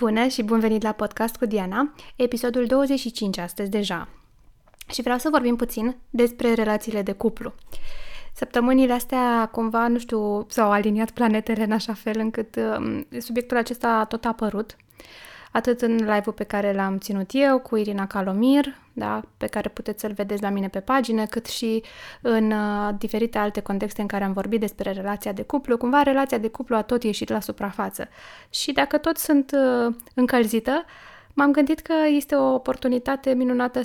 Bună și bun venit la podcast cu Diana, episodul 25 astăzi deja. Și vreau să vorbim puțin despre relațiile de cuplu. Săptămânile astea, cumva, nu știu, s-au aliniat planetele în așa fel încât subiectul acesta tot a apărut. Atât în live-ul pe care l-am ținut eu cu Irina Calomir, da, pe care puteți să-l vedeți la mine pe pagină, cât și în diferite alte contexte în care am vorbit despre relația de cuplu. Cumva relația de cuplu a tot ieșit la suprafață. Și dacă tot sunt încălzită, m-am gândit că este o oportunitate minunată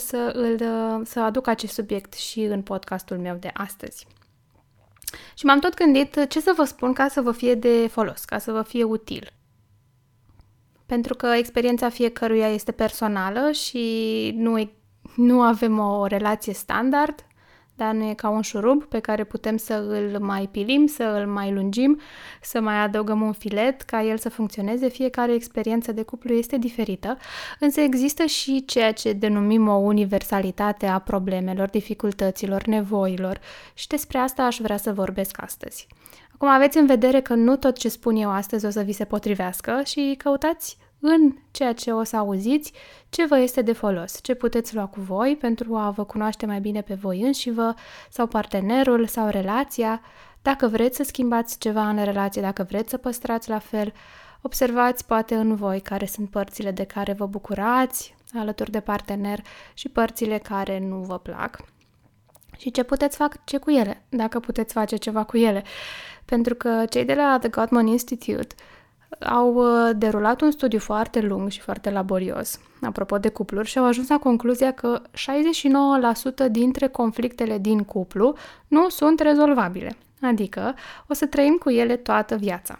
să aduc acest subiect și în podcastul meu de astăzi. Și m-am tot gândit ce să vă spun ca să vă fie de folos, ca să vă fie util. Pentru că experiența fiecăruia este personală și nu avem o relație standard, dar nu e ca un șurub pe care putem să îl mai pilim, să îl mai lungim, să mai adăugăm un filet ca el să funcționeze. Fiecare experiență de cuplu este diferită, însă există și ceea ce denumim o universalitate a problemelor, dificultăților, nevoilor și despre asta aș vrea să vorbesc astăzi. Acum aveți în vedere că nu tot ce spun eu astăzi o să vi se potrivească și căutați în ceea ce o să auziți ce vă este de folos, ce puteți lua cu voi pentru a vă cunoaște mai bine pe voi înșivă sau partenerul sau relația. Dacă vreți să schimbați ceva în relație, dacă vreți să păstrați la fel, observați poate în voi care sunt părțile de care vă bucurați alături de partener și părțile care nu vă plac. Și ce puteți face cu ele, dacă puteți face ceva cu ele. Pentru că cei de la The Gottman Institute au derulat un studiu foarte lung și foarte laborios, apropo de cupluri, și au ajuns la concluzia că 69% dintre conflictele din cuplu nu sunt rezolvabile, adică o să trăim cu ele toată viața.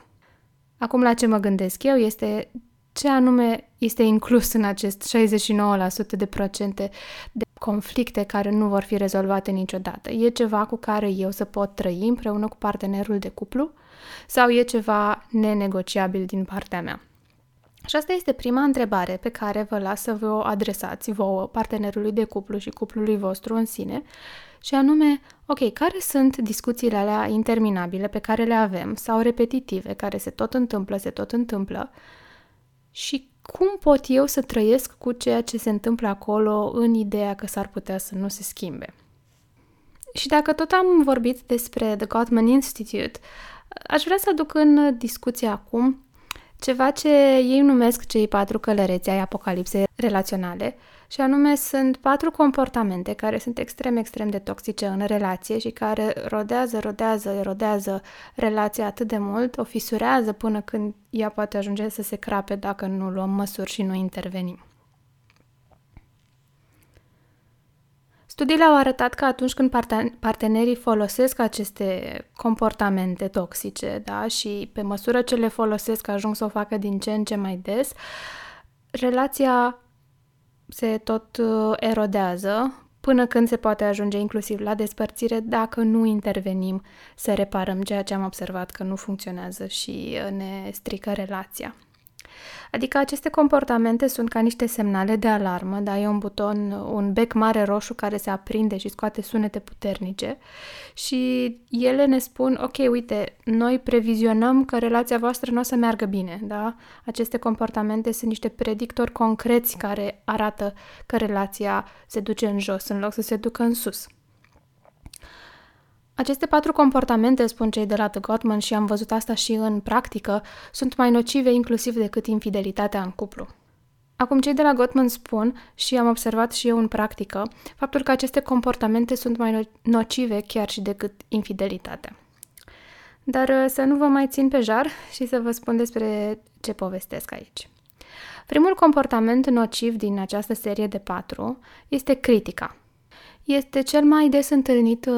Acum la ce mă gândesc eu este ce anume este inclus în acest 69% de procente de conflicte care nu vor fi rezolvate niciodată. E ceva cu care eu să pot trăi împreună cu partenerul de cuplu sau e ceva nenegociabil din partea mea? Și asta este prima întrebare pe care vă las să vă o adresați vouă, partenerului de cuplu și cuplului vostru în sine, și anume, ok, care sunt discuțiile alea interminabile pe care le avem sau repetitive, care se tot întâmplă și cum pot eu să trăiesc cu ceea ce se întâmplă acolo în ideea că s-ar putea să nu se schimbe? Și dacă tot am vorbit despre The Gottman Institute, aș vrea să aduc în discuție acum ceva ce ei numesc cei 4 călăreți ai apocalipsei relaționale, și anume sunt 4 comportamente care sunt extrem de toxice în relație și care rodează relația atât de mult, o fisurează până când ea poate ajunge să se crape dacă nu luăm măsuri și nu intervenim. Studiile au arătat că atunci când partenerii folosesc aceste comportamente toxice, da, și pe măsură ce le folosesc ajung să o facă din ce în ce mai des, relația se tot erodează până când se poate ajunge inclusiv la despărțire dacă nu intervenim să reparăm ceea ce am observat că nu funcționează și ne strică relația. Adică aceste comportamente sunt ca niște semnale de alarmă, dar e un buton, un bec mare roșu care se aprinde și scoate sunete puternice și ele ne spun, ok, uite, noi previzionăm că relația voastră nu o să meargă bine, da? Aceste comportamente sunt niște predictori concreți care arată că relația se duce în jos în loc să se ducă în sus. Aceste 4 comportamente, spun cei de la The Gottman, și am văzut asta și în practică, sunt mai nocive inclusiv decât infidelitatea în cuplu. Acum, cei de la Gottman spun, și am observat și eu în practică, faptul că aceste comportamente sunt mai nocive chiar și decât infidelitatea. Dar să nu vă mai țin pe jar și să vă spun despre ce povestesc aici. Primul comportament nociv din această serie de 4 este critica. Este cel mai des întâlnit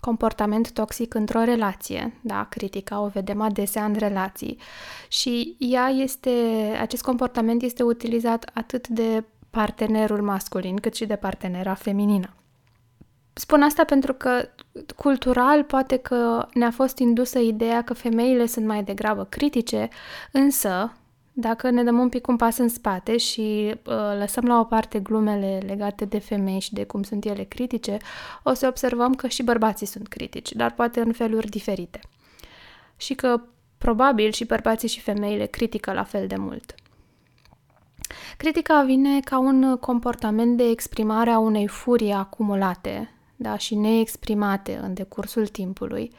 comportament toxic într-o relație, da, critica o vedem adesea în relații și acest comportament este utilizat atât de partenerul masculin cât și de partenera feminină. Spun asta pentru că cultural poate că ne-a fost indusă ideea că femeile sunt mai degrabă critice, însă dacă ne dăm un pic un pas în spate și lăsăm la o parte glumele legate de femei și de cum sunt ele critice, o să observăm că și bărbații sunt critici, dar poate în feluri diferite. Și că probabil și bărbații și femeile critică la fel de mult. Critica vine ca un comportament de exprimare a unei furii acumulate, da, și neexprimate în decursul timpului,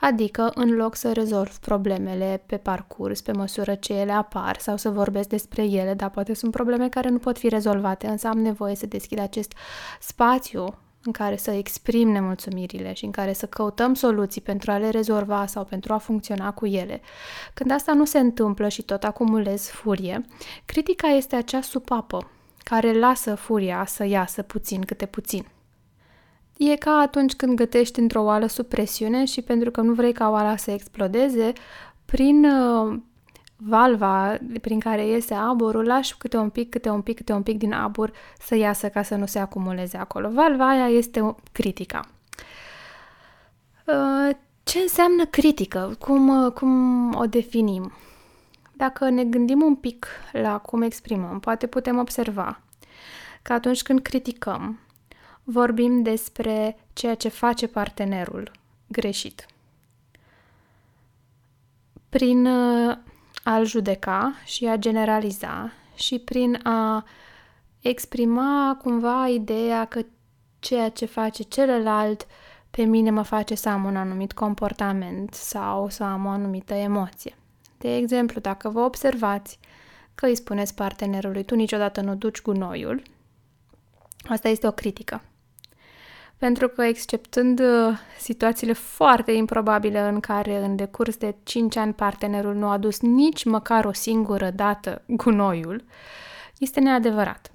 adică în loc să rezolv problemele pe parcurs, pe măsură ce ele apar, sau să vorbesc despre ele, dar poate sunt probleme care nu pot fi rezolvate, însă am nevoie să deschid acest spațiu în care să exprim nemulțumirile și în care să căutăm soluții pentru a le rezolva sau pentru a funcționa cu ele. Când asta nu se întâmplă și tot acumulez furie, critica este acea supapă care lasă furia să iasă puțin câte puțin. E ca atunci când gătești într-o oală sub presiune și pentru că nu vrei ca oala să explodeze, prin valva prin care iese aburul, lași câte un pic din abur să iasă ca să nu se acumuleze acolo. Valva aia este critica. Ce înseamnă critică? Cum o definim? Dacă ne gândim un pic la cum exprimăm, poate putem observa că atunci când criticăm, vorbim despre ceea ce face partenerul greșit. Prin a-l judeca și a generaliza și prin a exprima cumva ideea că ceea ce face celălalt pe mine mă face să am un anumit comportament sau să am o anumită emoție. De exemplu, dacă vă observați că îi spuneți partenerului tu niciodată nu duci gunoiul, asta este o critică. Pentru că, exceptând situațiile foarte improbabile în care în decurs de 5 ani partenerul nu a dus nici măcar o singură dată gunoiul, este neadevărat.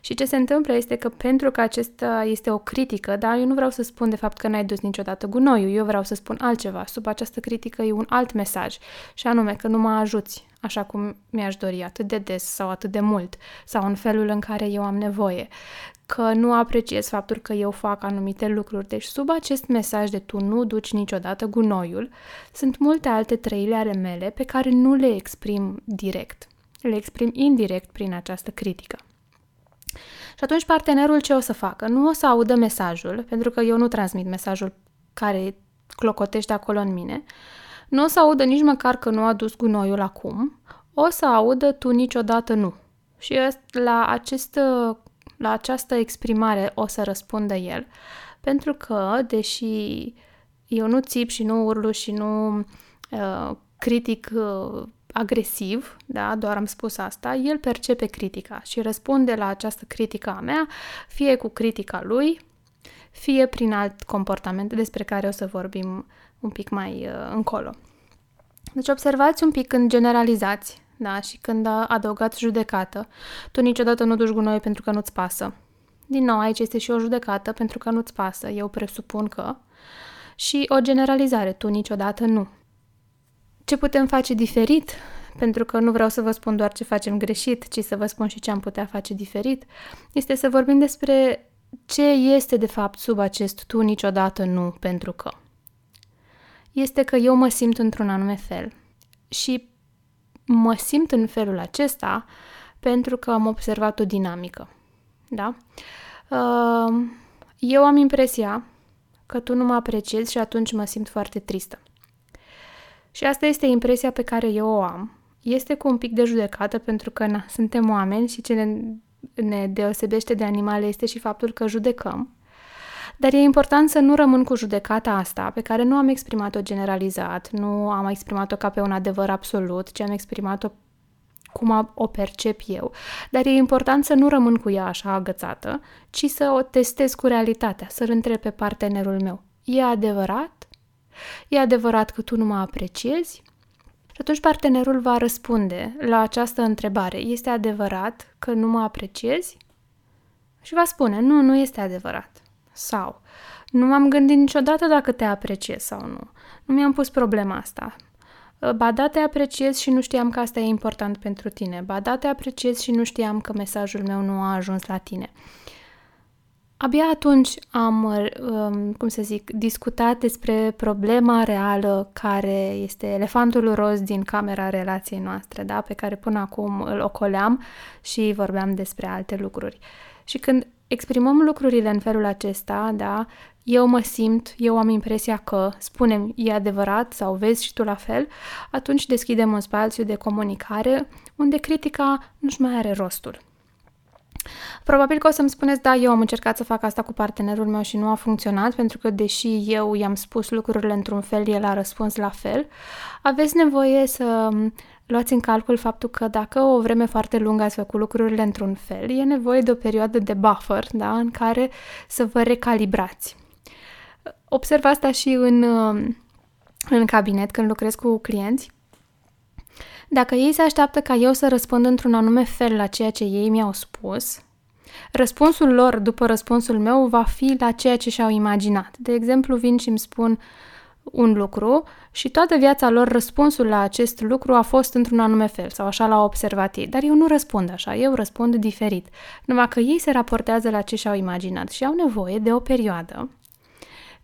Și ce se întâmplă este că pentru că acesta este o critică, dar eu nu vreau să spun de fapt că n-ai dus niciodată gunoiul, eu vreau să spun altceva. Sub această critică e un alt mesaj și anume că nu mă ajuți așa cum mi-aș dori, atât de des sau atât de mult sau în felul în care eu am nevoie, că nu apreciez faptul că eu fac anumite lucruri. Deci sub acest mesaj de tu nu duci niciodată gunoiul sunt multe alte trăiri ale mele pe care nu le exprim direct, le exprim indirect prin această critică. Și atunci partenerul ce o să facă? Nu o să audă mesajul, pentru că eu nu transmit mesajul care clocotește acolo în mine. Nu o să audă nici măcar că nu a dus gunoiul acum. O să audă tu niciodată nu. Și la această exprimare o să răspundă el. Pentru că, deși eu nu țip și nu urlu și nu critic agresiv, da, doar am spus asta, el percepe critica și răspunde la această critică a mea, fie cu critica lui, fie prin alt comportament despre care o să vorbim un pic mai încolo. Deci observați un pic când generalizați, da, și când adăugați judecată. Tu niciodată nu duci gunoi pentru că nu-ți pasă. Din nou, aici este și o judecată pentru că nu-ți pasă, eu presupun că, și o generalizare, tu niciodată nu. Ce putem face diferit? Pentru că nu vreau să vă spun doar ce facem greșit, ci să vă spun și ce am putea face diferit, este să vorbim despre ce este de fapt sub acest tu niciodată nu, pentru că. Este că eu mă simt într-un anume fel și mă simt în felul acesta pentru că am observat o dinamică. Da? Eu am impresia că tu nu mă apreciezi și atunci mă simt foarte tristă. Și asta este impresia pe care eu o am. Este cu un pic de judecată pentru că suntem oameni și ce ne deosebește de animale este și faptul că judecăm. Dar e important să nu rămân cu judecata asta pe care nu am exprimat-o generalizat, nu am exprimat-o ca pe un adevăr absolut, ci am exprimat-o cum o percep eu. Dar e important să nu rămân cu ea așa agățată, ci să o testez cu realitatea, să-l întreb pe partenerul meu. E adevărat? E adevărat că tu nu mă apreciezi? Și atunci partenerul va răspunde la această întrebare. Este adevărat că nu mă apreciezi? Și va spune, nu este adevărat. Sau, nu m-am gândit niciodată dacă te apreciez sau nu. Nu mi-am pus problema asta. Ba da, te apreciez și nu știam că asta e important pentru tine. Ba da, te apreciez și nu știam că mesajul meu nu a ajuns la tine. Abia atunci am, discutat despre problema reală care este elefantul roz din camera relației noastre, da? Pe care până acum îl ocoleam și vorbeam despre alte lucruri. Și când exprimăm lucrurile în felul acesta, da, eu mă simt, eu am impresia că, spune-mi, e adevărat sau vezi și tu la fel, atunci deschidem un spațiu de comunicare unde critica nu-și mai are rostul. Probabil că o să-mi spuneți, da, eu am încercat să fac asta cu partenerul meu și nu a funcționat, pentru că deși eu i-am spus lucrurile într-un fel, el a răspuns la fel. Aveți nevoie să luați în calcul faptul că dacă o vreme foarte lungă ați făcut lucrurile într-un fel, e nevoie de o perioadă de buffer, da, în care să vă recalibrați. Observ asta și în cabinet când lucrez cu clienți. Dacă ei se așteaptă ca eu să răspund într-un anume fel la ceea ce ei mi-au spus, răspunsul lor după răspunsul meu va fi la ceea ce și-au imaginat. De exemplu, vin și îmi spun un lucru și toată viața lor răspunsul la acest lucru a fost într-un anume fel sau așa l-au observat ei. Dar eu nu răspund așa, eu răspund diferit. Numai că ei se raportează la ce și-au imaginat și au nevoie de o perioadă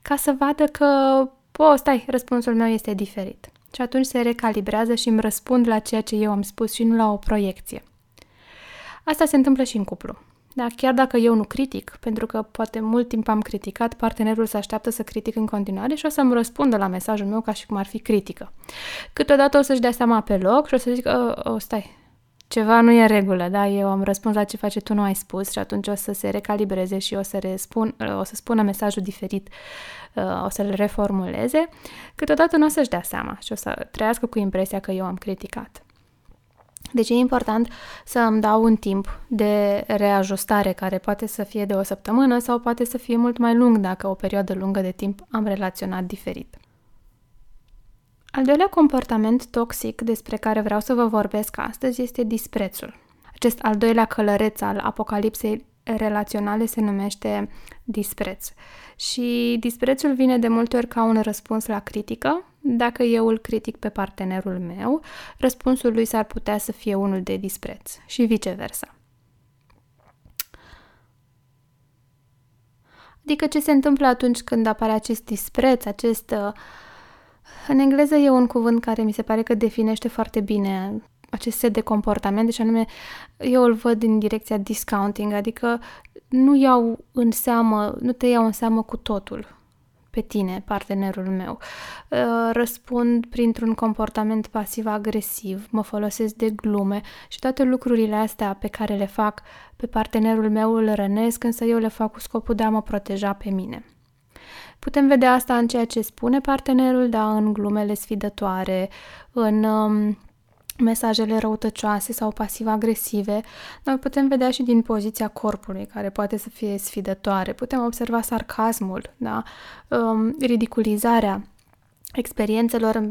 ca să vadă că, stai, răspunsul meu este diferit. Și atunci se recalibrează și îmi răspund la ceea ce eu am spus și nu la o proiecție. Asta se întâmplă și în cuplu. Da? Chiar dacă eu nu critic, pentru că poate mult timp am criticat, partenerul se așteaptă să critic în continuare și o să-mi răspundă la mesajul meu ca și cum ar fi critică. Câteodată o să-și dea seama pe loc și o să zic, stai, ceva nu e în regulă, da? Eu am răspuns la ce face tu nu ai spus și atunci o să se recalibreze și o să spună mesajul diferit, o să-l reformuleze. Câteodată nu o să-și dea seama și o să trăiască cu impresia că eu am criticat. Deci e important să îmi dau un timp de reajustare care poate să fie de o săptămână sau poate să fie mult mai lung dacă o perioadă lungă de timp am relaționat diferit. Al doilea comportament toxic despre care vreau să vă vorbesc astăzi este disprețul. Acest al doilea călăreț al apocalipsei relaționale se numește dispreț. Și disprețul vine de multe ori ca un răspuns la critică. Dacă eu îl critic pe partenerul meu, răspunsul lui s-ar putea să fie unul de dispreț și viceversa. Adică ce se întâmplă atunci când apare acest dispreț, acest... În engleză e un cuvânt care mi se pare că definește foarte bine acest set de comportamente și anume eu îl văd în direcția discounting, adică nu te iau în seamă cu totul pe tine, partenerul meu. Răspund printr-un comportament pasiv-agresiv, mă folosesc de glume și toate lucrurile astea pe care le fac pe partenerul meu îl rănesc, însă eu le fac cu scopul de a mă proteja pe mine. Putem vedea asta în ceea ce spune partenerul, dar în glumele sfidătoare, în mesajele răutăcioase sau pasiv-agresive, dar putem vedea și din poziția corpului, care poate să fie sfidătoare. Putem observa sarcasmul, da? Ridiculizarea experiențelor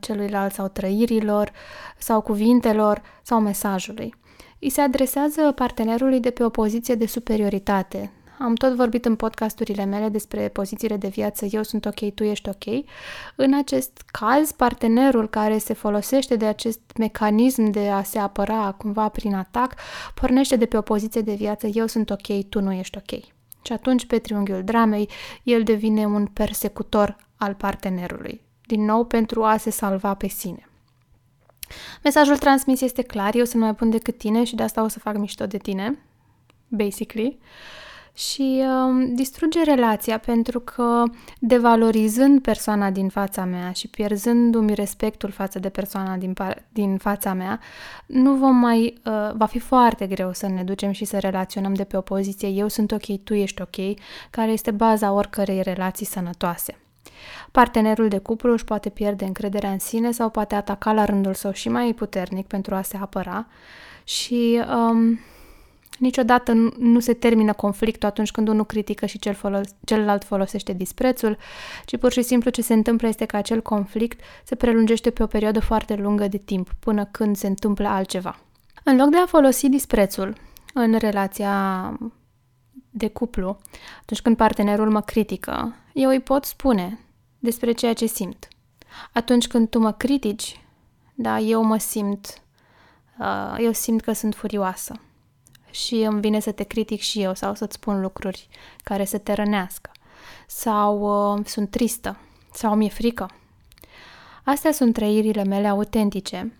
celuilalt sau trăirilor sau cuvintelor sau mesajului. Îi se adresează partenerului de pe o poziție de superioritate. Am tot vorbit în podcasturile mele despre pozițiile de viață, eu sunt ok, tu ești ok. În acest caz, partenerul care se folosește de acest mecanism de a se apăra cumva prin atac, pornește de pe o poziție de viață, eu sunt ok, tu nu ești ok. Și atunci, pe triunghiul dramei, el devine un persecutor al partenerului, din nou pentru a se salva pe sine. Mesajul transmis este clar, eu sunt mai bun decât tine și de asta o să fac mișto de tine, basically. Și distruge relația pentru că devalorizând persoana din fața mea și pierzându-mi respectul față de persoana din fața mea, va fi foarte greu să ne ducem și să relaționăm de pe o poziție eu sunt ok, tu ești ok, care este baza oricărei relații sănătoase. Partenerul de cuplu își poate pierde încrederea în sine sau poate ataca la rândul său și mai puternic pentru a se apăra și... Niciodată nu se termină conflictul atunci când unul critică și celălalt folosește disprețul, ci pur și simplu ce se întâmplă este că acel conflict se prelungește pe o perioadă foarte lungă de timp, până când se întâmplă altceva. În loc de a folosi disprețul în relația de cuplu, atunci când partenerul mă critică, eu îi pot spune despre ceea ce simt. Atunci când tu mă critici, da, eu simt că sunt furioasă. Și îmi vine să te critic și eu sau să-ți spun lucruri care să te rănească. Sau sunt tristă sau mi-e frică. Astea sunt trăirile mele autentice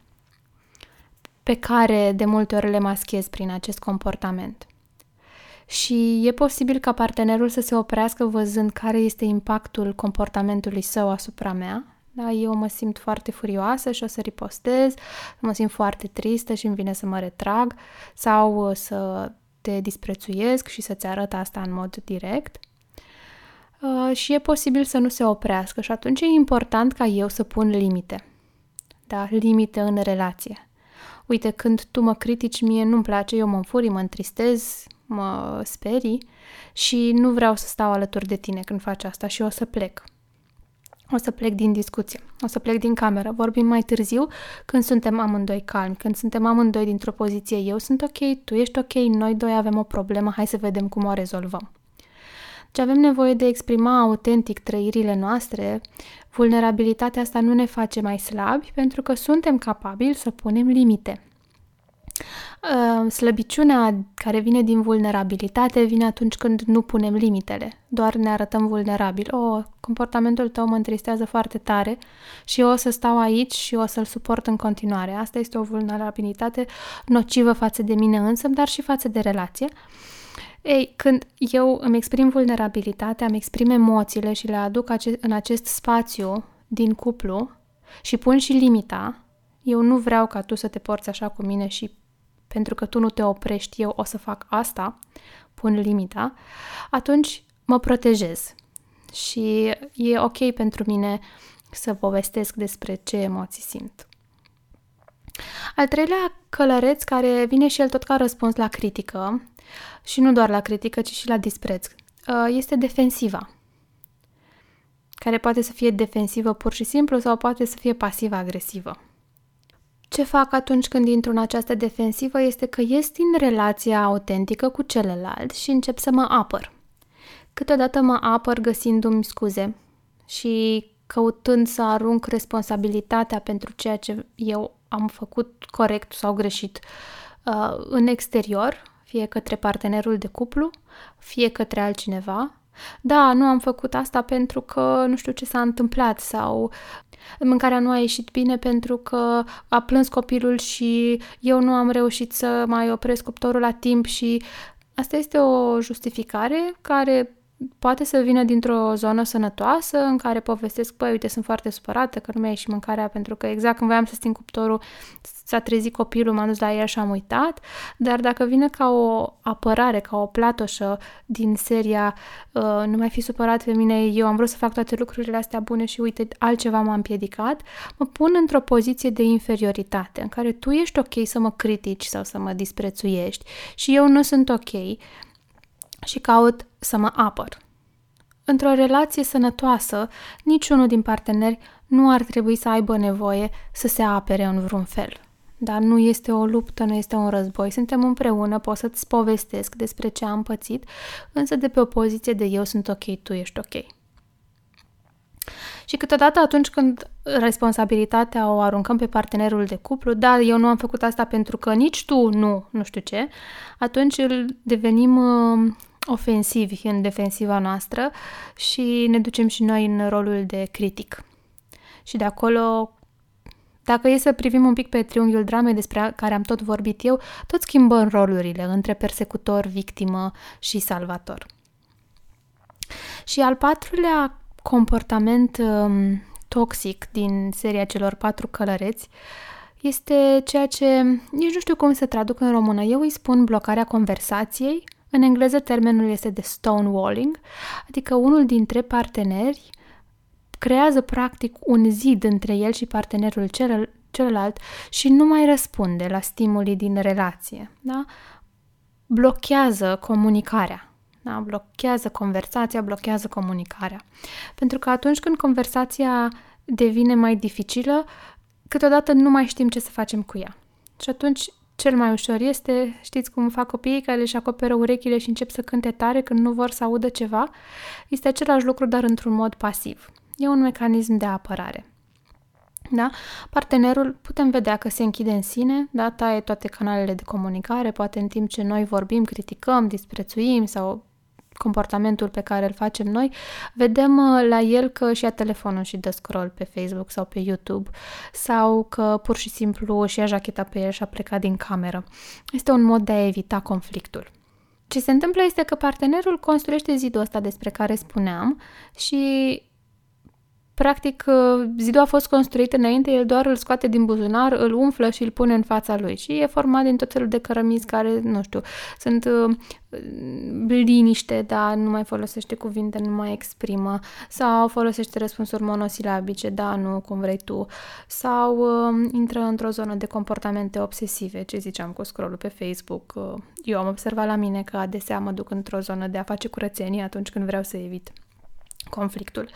pe care de multe ori le maschez prin acest comportament. și e posibil ca partenerul să se oprească văzând care este impactul comportamentului său asupra mea. Da, eu mă simt foarte furioasă și o să ripostez, mă simt foarte tristă și îmi vine să mă retrag sau să te disprețuiesc și să-ți arăt asta în mod direct. Și e posibil să nu se oprească și atunci e important ca eu să pun limite. Da, limite în relație. Uite, când tu mă critici, mie nu-mi place, eu mă înfurii, mă întristez, mă sperii și nu vreau să stau alături de tine când faci asta și o să plec. O să plec din discuție, o să plec din cameră. Vorbim mai târziu când suntem amândoi calmi, când suntem amândoi dintr-o poziție eu sunt ok, tu ești ok, noi doi avem o problemă, hai să vedem cum o rezolvăm. Deci avem nevoie de a exprima autentic trăirile noastre. Vulnerabilitatea asta nu ne face mai slabi pentru că suntem capabili să punem limite. Slăbiciunea care vine din vulnerabilitate vine atunci când nu punem limitele, doar ne arătăm vulnerabili. Comportamentul tău mă întristează foarte tare și eu o să stau aici și o să-l suport în continuare. Asta este o vulnerabilitate nocivă față de mine însă, dar și față de relație. Ei, când eu îmi exprim vulnerabilitatea, îmi exprim emoțiile și le aduc în acest spațiu din cuplu și pun și limita, eu nu vreau ca tu să te porți așa cu mine și pentru că tu nu te oprești, eu o să fac asta, pun limita, atunci mă protejez. Și e ok pentru mine să povestesc despre ce emoții simt. Al treilea călăreț care vine și el tot ca răspuns la critică, și nu doar la critică, ci și la dispreț, este defensiva, care poate să fie defensivă pur și simplu sau poate să fie pasiv-agresivă. Ce fac atunci când intru în această defensivă este că ies din relația autentică cu celălalt și încep să mă apăr. Câteodată mă apăr găsindu-mi scuze și căutând să arunc responsabilitatea pentru ceea ce eu am făcut corect sau greșit în exterior, fie către partenerul de cuplu, fie către altcineva. Da, nu am făcut asta pentru că nu știu ce s-a întâmplat sau mâncarea nu a ieșit bine pentru că a plâns copilul și eu nu am reușit să mai opresc cuptorul la timp și asta este o justificare care poate să vină dintr-o zonă sănătoasă în care povestesc, uite, sunt foarte supărată că nu mi-a ieșit mâncarea pentru că exact când voiam să sting cuptorul s-a trezit copilul, m-am dus la el și am uitat, dar dacă vine ca o apărare, ca o platoșă din seria nu mai fi supărat pe mine, eu am vrut să fac toate lucrurile astea bune și uite, altceva m-a împiedicat, mă pun într-o poziție de inferioritate în care tu ești ok să mă critici sau să mă disprețuiești și eu nu sunt ok și caut să mă apăr. Într-o relație sănătoasă, niciunul din parteneri nu ar trebui să aibă nevoie să se apere în vreun fel. Dar nu este o luptă, nu este un război, suntem împreună, pot să-ți povestesc despre ce am pățit, însă de pe o poziție de eu sunt ok, tu ești ok. Și câteodată atunci când responsabilitatea o aruncăm pe partenerul de cuplu, dar eu nu am făcut asta pentru că nici tu nu știu ce, atunci devenim ofensivi în defensiva noastră și ne ducem și noi în rolul de critic. Și de acolo, dacă e să privim un pic pe triunghiul dramei despre care am tot vorbit eu, tot schimbăm rolurile între persecutor, victimă și salvator. Și al patrulea comportament toxic din seria celor 4 călăreți este ceea ce, nici nu știu cum se traduc în română, eu îi spun blocarea conversației, în engleză termenul este de stonewalling, adică unul dintre parteneri creează practic un zid între el și partenerul celălalt și nu mai răspunde la stimulii din relație, da? Blochează comunicarea. Da, blochează conversația, blochează comunicarea. Pentru că atunci când conversația devine mai dificilă, câteodată nu mai știm ce să facem cu ea. Și atunci cel mai ușor este, știți cum fac copiii care își acoperă urechile și încep să cânte tare când nu vor să audă ceva, este același lucru, dar într-un mod pasiv. E un mecanism de apărare. Da? Partenerul putem vedea că se închide în sine, da? Taie toate canalele de comunicare, poate în timp ce noi vorbim, criticăm, disprețuim sau comportamentul pe care îl facem noi, vedem la el că își ia telefonul și dă scroll pe Facebook sau pe YouTube sau că pur și simplu își ia jacheta pe el și a plecat din cameră. Este un mod de a evita conflictul. Ce se întâmplă este că partenerul construiește zidul ăsta despre care spuneam și practic zidul a fost construit înainte, el doar îl scoate din buzunar, îl umflă și îl pune în fața lui și e format din tot felul de cărămizi care, nu știu, sunt liniște, dar nu mai folosește cuvinte, nu mai exprimă, sau folosește răspunsuri monosilabice, da, nu, cum vrei tu, sau intră într-o zonă de comportamente obsesive, ce ziceam cu scrollul pe Facebook. Eu am observat la mine că adesea mă duc într-o zonă de a face curățenie atunci când vreau să evit conflictul.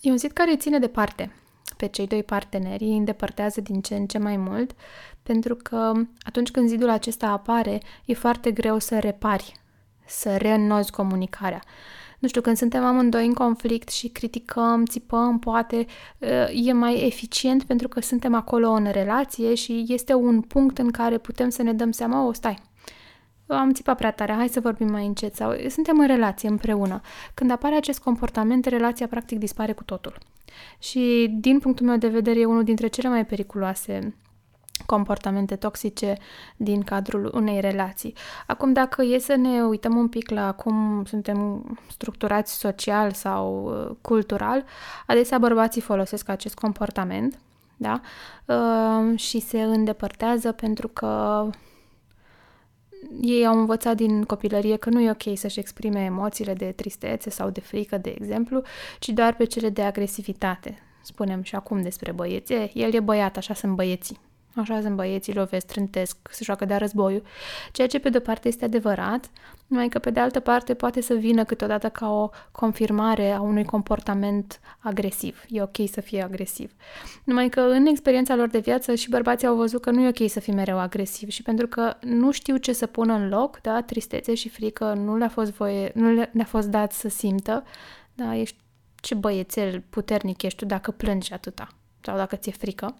E un zid care ține departe pe cei doi parteneri, îi îndepărtează din ce în ce mai mult, pentru că atunci când zidul acesta apare, e foarte greu să repari, să reînnozi comunicarea. Nu știu, când suntem amândoi în conflict și criticăm, țipăm, poate e mai eficient pentru că suntem acolo în relație și este un punct în care putem să ne dăm seama, o, stai, am țipat prea tare, hai să vorbim mai încet, sau suntem în relație împreună. Când apare acest comportament, relația practic dispare cu totul. Și din punctul meu de vedere e unul dintre cele mai periculoase comportamente toxice din cadrul unei relații. Acum, dacă e să ne uităm un pic la cum suntem structurați social sau cultural, adesea bărbații folosesc acest comportament, da? Și se îndepărtează pentru că ei au învățat din copilărie că nu e ok să-și exprime emoțiile de tristețe sau de frică, de exemplu, ci doar pe cele de agresivitate. Spunem și acum despre băieți. El e băiat, așa sunt băieții. Așa sunt băieții, lovesc, trântesc, se joacă de-a războiul. Ceea ce pe de-o parte este adevărat, numai că pe de altă parte poate să vină câteodată ca o confirmare a unui comportament agresiv. E ok să fie agresiv. Numai că în experiența lor de viață și bărbații au văzut că nu e ok să fii mereu agresiv și pentru că nu știu ce să pună în loc, da, tristețe și frică nu le-a fost voie, nu le-a fost dat să simtă, da, ești, ce băiețel puternic ești tu dacă plângi atâta sau dacă ți-e frică.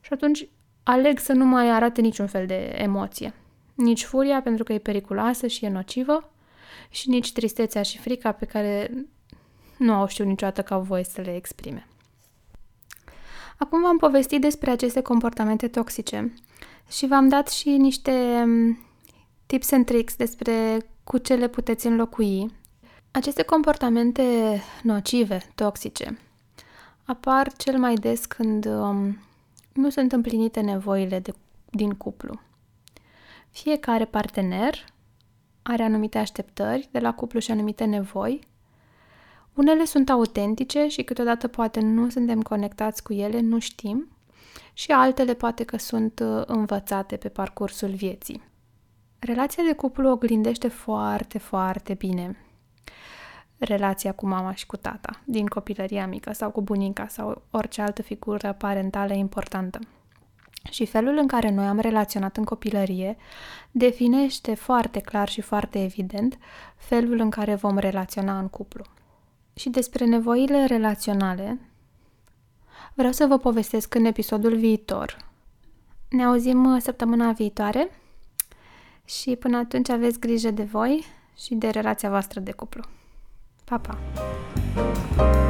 Și atunci aleg să nu mai arate niciun fel de emoție. Nici furia, pentru că e periculoasă și e nocivă, și nici tristețea și frica pe care nu au știut niciodată că au voie să le exprime. Acum v-am povestit despre aceste comportamente toxice și v-am dat și niște tips and tricks despre cu ce le puteți înlocui. Aceste comportamente nocive, toxice, apar cel mai des când nu sunt împlinite nevoile din cuplu. Fiecare partener are anumite așteptări de la cuplu și anumite nevoi. Unele sunt autentice și câteodată poate nu suntem conectați cu ele, nu știm, și altele poate că sunt învățate pe parcursul vieții. Relația de cuplu oglindește foarte, foarte bine relația cu mama și cu tata, din copilăria mică sau cu bunica sau orice altă figură parentală importantă. Și felul în care noi am relaționat în copilărie definește foarte clar și foarte evident felul în care vom relaționa în cuplu. Și despre nevoile relaționale vreau să vă povestesc în episodul viitor. Ne auzim săptămâna viitoare și până atunci aveți grijă de voi și de relația voastră de cuplu. Pa, pa!